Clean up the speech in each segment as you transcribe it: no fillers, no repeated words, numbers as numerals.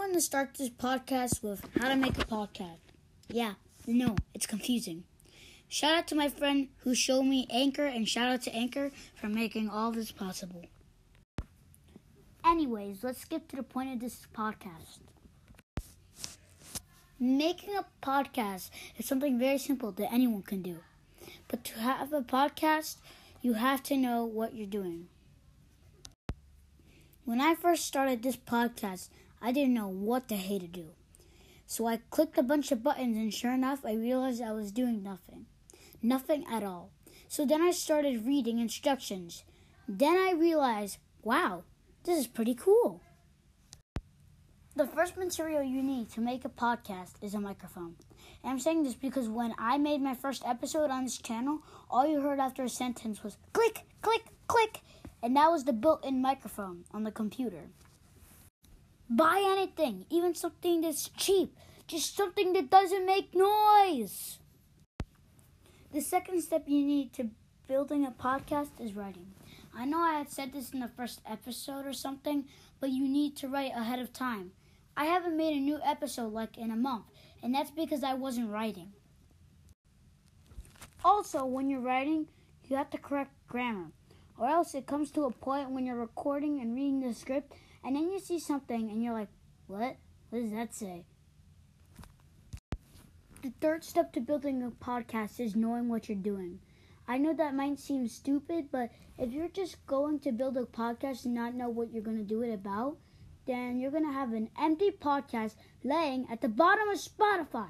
going to start this podcast with how to make a podcast. Yeah, no, it's confusing. Shout out to my friend who showed me Anchor, and shout out to Anchor for making all this possible. Anyways, let's get to the point of this podcast. Making a podcast is something very simple that anyone can do. But to have a podcast, you have to know what you're doing. When I first started this podcast, I didn't know what the hell to do. So I clicked a bunch of buttons, and sure enough, I realized I was doing nothing. Nothing at all. So then I started reading instructions. Then I realized, wow, this is pretty cool. The first material you need to make a podcast is a microphone. And I'm saying this because when I made my first episode on this channel, all you heard after a sentence was click, click, click. And that was the built-in microphone on the computer. Buy anything, even something that's cheap. Just something that doesn't make noise. The second step you need to building a podcast is writing. I know I had said this in the first episode or something, but you need to write ahead of time. I haven't made a new episode like in a month, and that's because I wasn't writing. Also, when you're writing, you have to correct grammar. Or else it comes to a point when you're recording and reading the script, and then you see something and you're like, what? What does that say? The third step to building a podcast is knowing what you're doing. I know that might seem stupid, but if you're just going to build a podcast and not know what you're going to do it about, then you're going to have an empty podcast laying at the bottom of Spotify.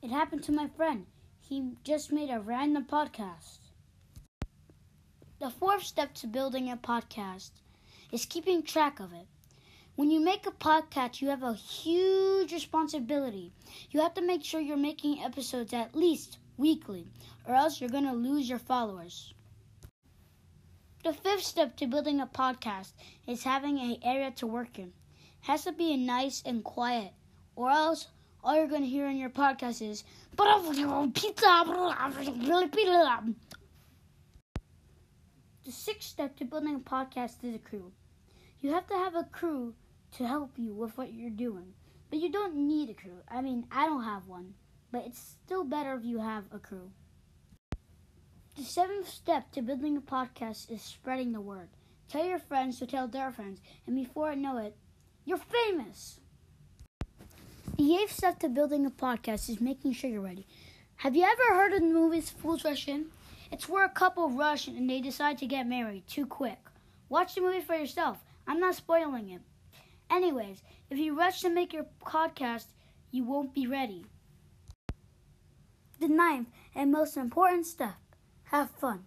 It happened to my friend. He just made a random podcast. The fourth step to building a podcast is keeping track of it. When you make a podcast, you have a huge responsibility. You have to make sure you're making episodes at least weekly, or else you're going to lose your followers. The fifth step to building a podcast is having an area to work in. It has to be nice and quiet, or else all you're going to hear in your podcast is pizza. The sixth step to building a podcast is a crew. You have to have a crew to help you with what you're doing. But you don't need a crew. I mean, I don't have one. But it's still better if you have a crew. The seventh step to building a podcast is spreading the word. Tell your friends to tell their friends. And before I know it, you're famous! The eighth step to building a podcast is making sure you're ready. Have you ever heard of the movie Fools Rush In? It's where a couple rush and they decide to get married too quick. Watch the movie for yourself. I'm not spoiling it. Anyways, if you rush to make your podcast, you won't be ready. The ninth and most important step, have fun.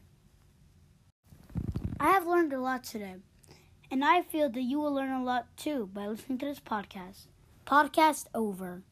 I have learned a lot today, and I feel that you will learn a lot too by listening to this podcast. Podcast over.